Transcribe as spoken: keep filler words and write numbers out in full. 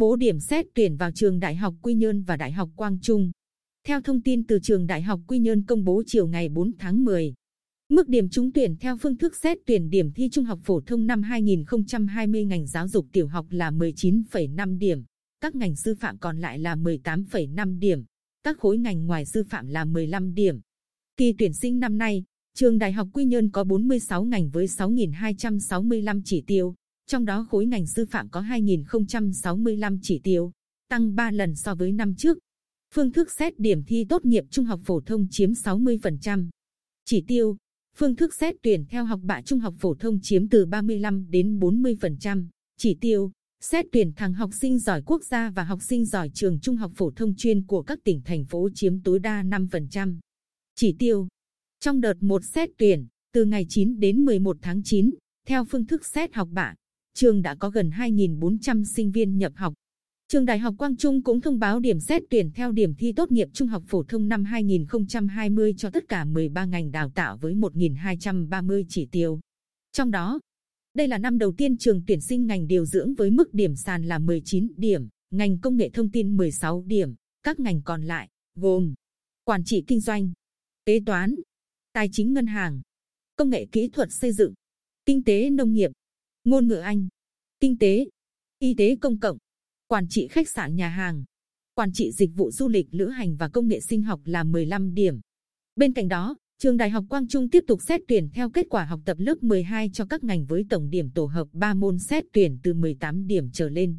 bố điểm xét tuyển vào trường Đại học Quy Nhơn và Đại học Quang Trung. Theo thông tin từ trường Đại học Quy Nhơn công bố chiều ngày bốn tháng mười, mức điểm trúng tuyển theo phương thức xét tuyển điểm thi trung học phổ thông năm hai nghìn không trăm hai mươi ngành giáo dục tiểu học là mười chín phẩy năm điểm, các ngành sư phạm còn lại là mười tám phẩy năm điểm, các khối ngành ngoài sư phạm là mười lăm điểm. Kỳ tuyển sinh năm nay, trường Đại học Quy Nhơn có bốn mươi sáu ngành với sáu nghìn hai trăm sáu mươi lăm chỉ tiêu, trong đó khối ngành sư phạm có hai nghìn không trăm sáu mươi lăm chỉ tiêu, tăng ba lần so với năm trước. Phương thức xét điểm thi tốt nghiệp trung học phổ thông chiếm sáu mươi phần trăm. Chỉ tiêu, phương thức xét tuyển theo học bạ trung học phổ thông chiếm từ ba mươi lăm đến bốn mươi phần trăm. Chỉ tiêu, xét tuyển thẳng học sinh giỏi quốc gia và học sinh giỏi trường trung học phổ thông chuyên của các tỉnh thành phố chiếm tối đa năm phần trăm. Chỉ tiêu, trong đợt một xét tuyển, từ ngày chín đến mười một tháng chín, theo phương thức xét học bạ, trường đã có gần hai nghìn bốn trăm sinh viên nhập học. Trường Đại học Quang Trung cũng thông báo điểm xét tuyển theo điểm thi tốt nghiệp trung học phổ thông năm hai nghìn không trăm hai mươi cho tất cả mười ba ngành đào tạo với một nghìn hai trăm ba mươi chỉ tiêu. Trong đó, đây là năm đầu tiên trường tuyển sinh ngành điều dưỡng với mức điểm sàn là mười chín điểm, ngành công nghệ thông tin mười sáu điểm, các ngành còn lại gồm quản trị kinh doanh, kế toán, tài chính ngân hàng, công nghệ kỹ thuật xây dựng, kinh tế nông nghiệp, ngôn ngữ Anh, kinh tế, y tế công cộng, quản trị khách sạn nhà hàng, quản trị dịch vụ du lịch lữ hành và công nghệ sinh học là mười lăm điểm. Bên cạnh đó, trường Đại học Quang Trung tiếp tục xét tuyển theo kết quả học tập lớp mười hai cho các ngành với tổng điểm tổ hợp ba môn xét tuyển từ mười tám điểm trở lên.